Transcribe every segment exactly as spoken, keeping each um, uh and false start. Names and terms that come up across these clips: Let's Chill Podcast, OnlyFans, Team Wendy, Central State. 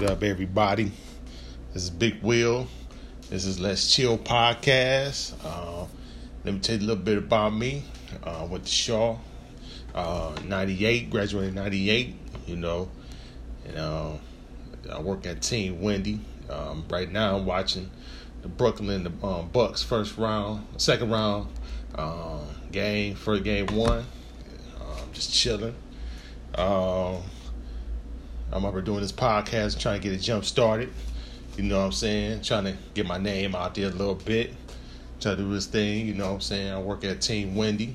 What up, everybody? This is Big Will. This is Let's Chill Podcast. Uh, let me tell you a little bit about me. I uh, went to Shaw, uh, ninety-eight, graduated in ninety-eight, you know. And uh, I work at Team Wendy. Um, right now I'm watching the Brooklyn the, um, Bucks first round, second round uh, game, first game one. Uh, just chilling. Um... I'm over doing this podcast, trying to get it jump started. You know what I'm saying? Trying to get my name out there a little bit. Trying to do this thing. You know what I'm saying? I work at Team Wendy.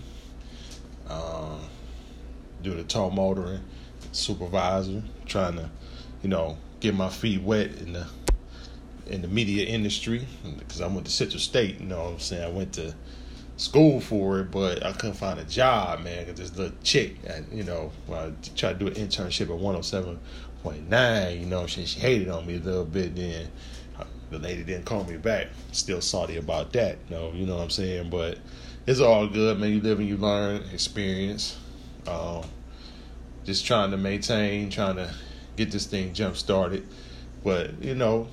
Um, do the tow motoring, supervisor. Trying to, you know, get my feet wet in the in the media industry. Because I went to Central State. You know what I'm saying? I went to school for it, but I couldn't find a job, man, because this little chick, and, you know, when I tried to do an internship at one oh seven point nine, you know, she, she hated on me a little bit. Then I, the lady didn't call me back. Still salty about that, you know, you know what I'm saying? But it's all good, man. You live and you learn, experience. Um, just trying to maintain, trying to get this thing jump started. But, you know,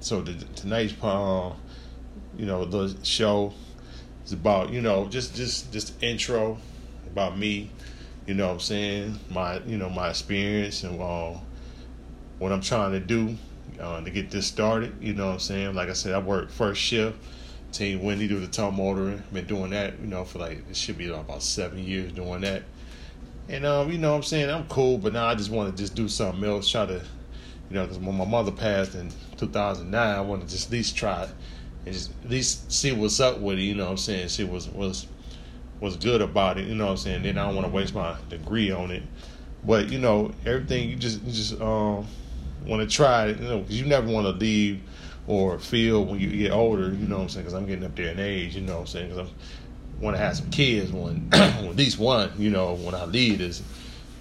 so the, tonight's, uh, you know, the show, it's about, you know, just, just, just the intro about me, you know what I'm saying, my, you know, my experience and uh, what I'm trying to do uh, to get this started, you know what I'm saying. Like I said, I work first shift, Team Wendy, do the tow motoring. Been doing that, you know, for like, it should be about seven years doing that. And, um, you know what I'm saying, I'm cool, but now I just want to just do something else, try to, you know, because when my mother passed in two thousand nine, I want to just at least try and just at least see what's up with it, you know what I'm saying? See what's, what's, what's good about it, you know what I'm saying? Then I don't want to waste my degree on it. But, you know, everything you just you just um, want to try it, you know, because you never want to leave or feel when you get older, you know what I'm saying? Because I'm getting up there in age, you know what I'm saying? Because I want to have some kids, when, at least one, you know, when I leave this,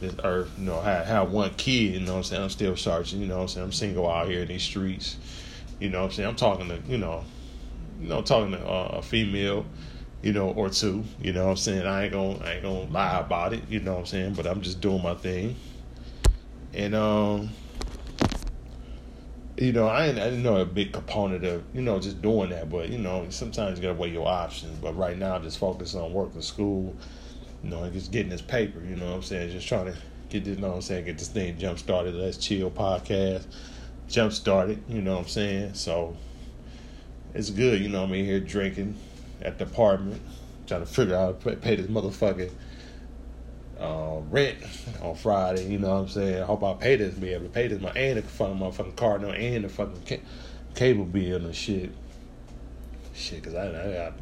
this earth, you know, have, have one kid, you know what I'm saying? I'm still searching, you know what I'm saying? I'm single out here in these streets, you know what I'm saying? I'm talking to, you know, You know, talking to uh, a female, you know, or two, you know what I'm saying? I ain't gonna, I ain't gonna lie about it, you know what I'm saying? But I'm just doing my thing. And, um, you know, I ain't, I didn't know a big component of, you know, just doing that. But, you know, sometimes you gotta weigh your options. But right now, I'm just focused on working, school, you know, and just getting this paper, you know what I'm saying? Just trying to get this, you know what I'm saying? Get this thing jump started. Let's Chill Podcast, jump started, you know what I'm saying? So, it's good, you know what I mean, here drinking at the apartment, trying to figure out how to pay this motherfucking uh, rent on Friday, you know what I'm saying? I hope I pay this, be able to pay this, my and the fucking motherfucking car note and the fucking ca- cable bill and shit. Shit, because I, I gotta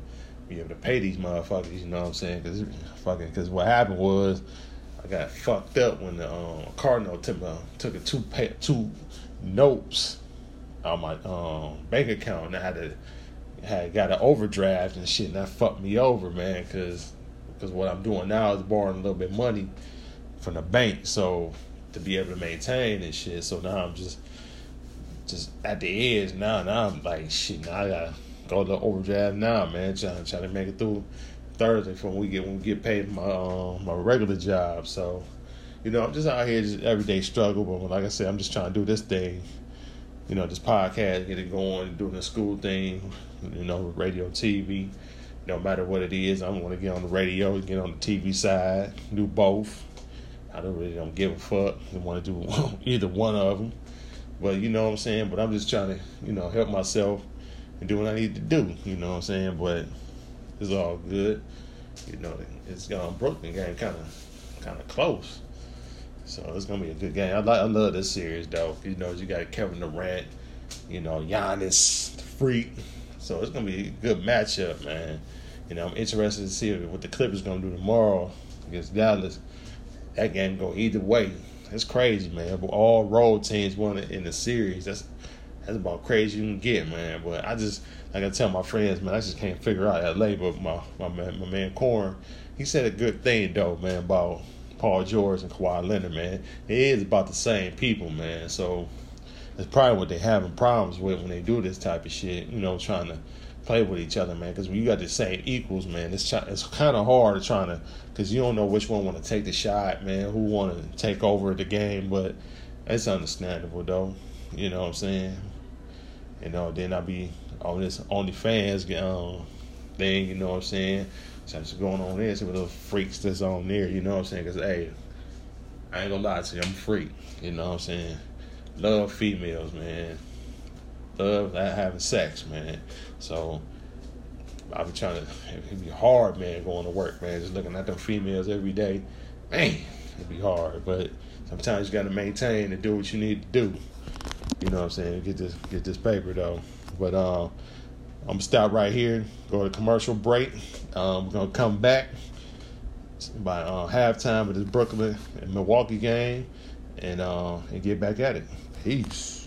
be able to pay these motherfuckers, you know what I'm saying? Because fucking, because what happened was I got fucked up when the um, car note took, uh, took a two, pay, two notes on my um, bank account, and I had to had got an overdraft and shit, and that fucked me over, man, because because what I'm doing now is borrowing a little bit of money from the bank, so to be able to maintain and shit. So now I'm just just at the edge now. Now I'm like, shit, now I gotta go to the overdraft now, man, trying trying to make it through Thursday from when we get when we get paid my um, my regular job. So you know, I'm just out here, just everyday struggle. But like I said, I'm just trying to do this thing. You know, this podcast, get it going, doing the school thing, you know, radio, T V, no matter what it is. I want to get on the radio, get on the T V side, do both. I don't really don't give a fuck. I want to do either one of them. But you know what I'm saying? But I'm just trying to, you know, help myself and do what I need to do. You know what I'm saying? But it's all good. You know, it's um, Brooklyn game kind of, kind of close. So it's going to be a good game. I, like, I love this series, though. You know, you got Kevin Durant, you know, Giannis, the freak. So it's going to be a good matchup, man. You know, I'm interested to see what the Clippers going to do tomorrow against Dallas. That game go either way. It's crazy, man. But all road teams won in the series. That's that's about crazy you can get, man. But I just, like I tell my friends, man, I just can't figure out L A. But my, my, man, my man Corn, he said a good thing, though, man, about Paul George and Kawhi Leonard, man. It is about the same people, man. So that's probably what they're having problems with when they do this type of shit, you know, trying to play with each other, man. Because when you got the same equals, man, it's it's kind of hard trying to, because you don't know which one want to take the shot, man, who want to take over the game. But it's understandable, though. You know what I'm saying? You know, then I be on this OnlyFans um, thing, you know what I'm saying? So I'm just going on there, see what little freaks that's on there, you know what I'm saying? Because, hey, I ain't gonna lie to you, I'm a freak, you know what I'm saying? Love females, man. Love having sex, man. So I be trying to, it be hard, man, going to work, man. Just looking at them females every day, man, it be hard. But sometimes you got to maintain and do what you need to do. You know what I'm saying? Get this get this paper, though. But uh, I'm going to stop right here, go to commercial break. Um, we're going to come back by uh, halftime of this Brooklyn and Milwaukee game and, uh, and get back at it. Peace.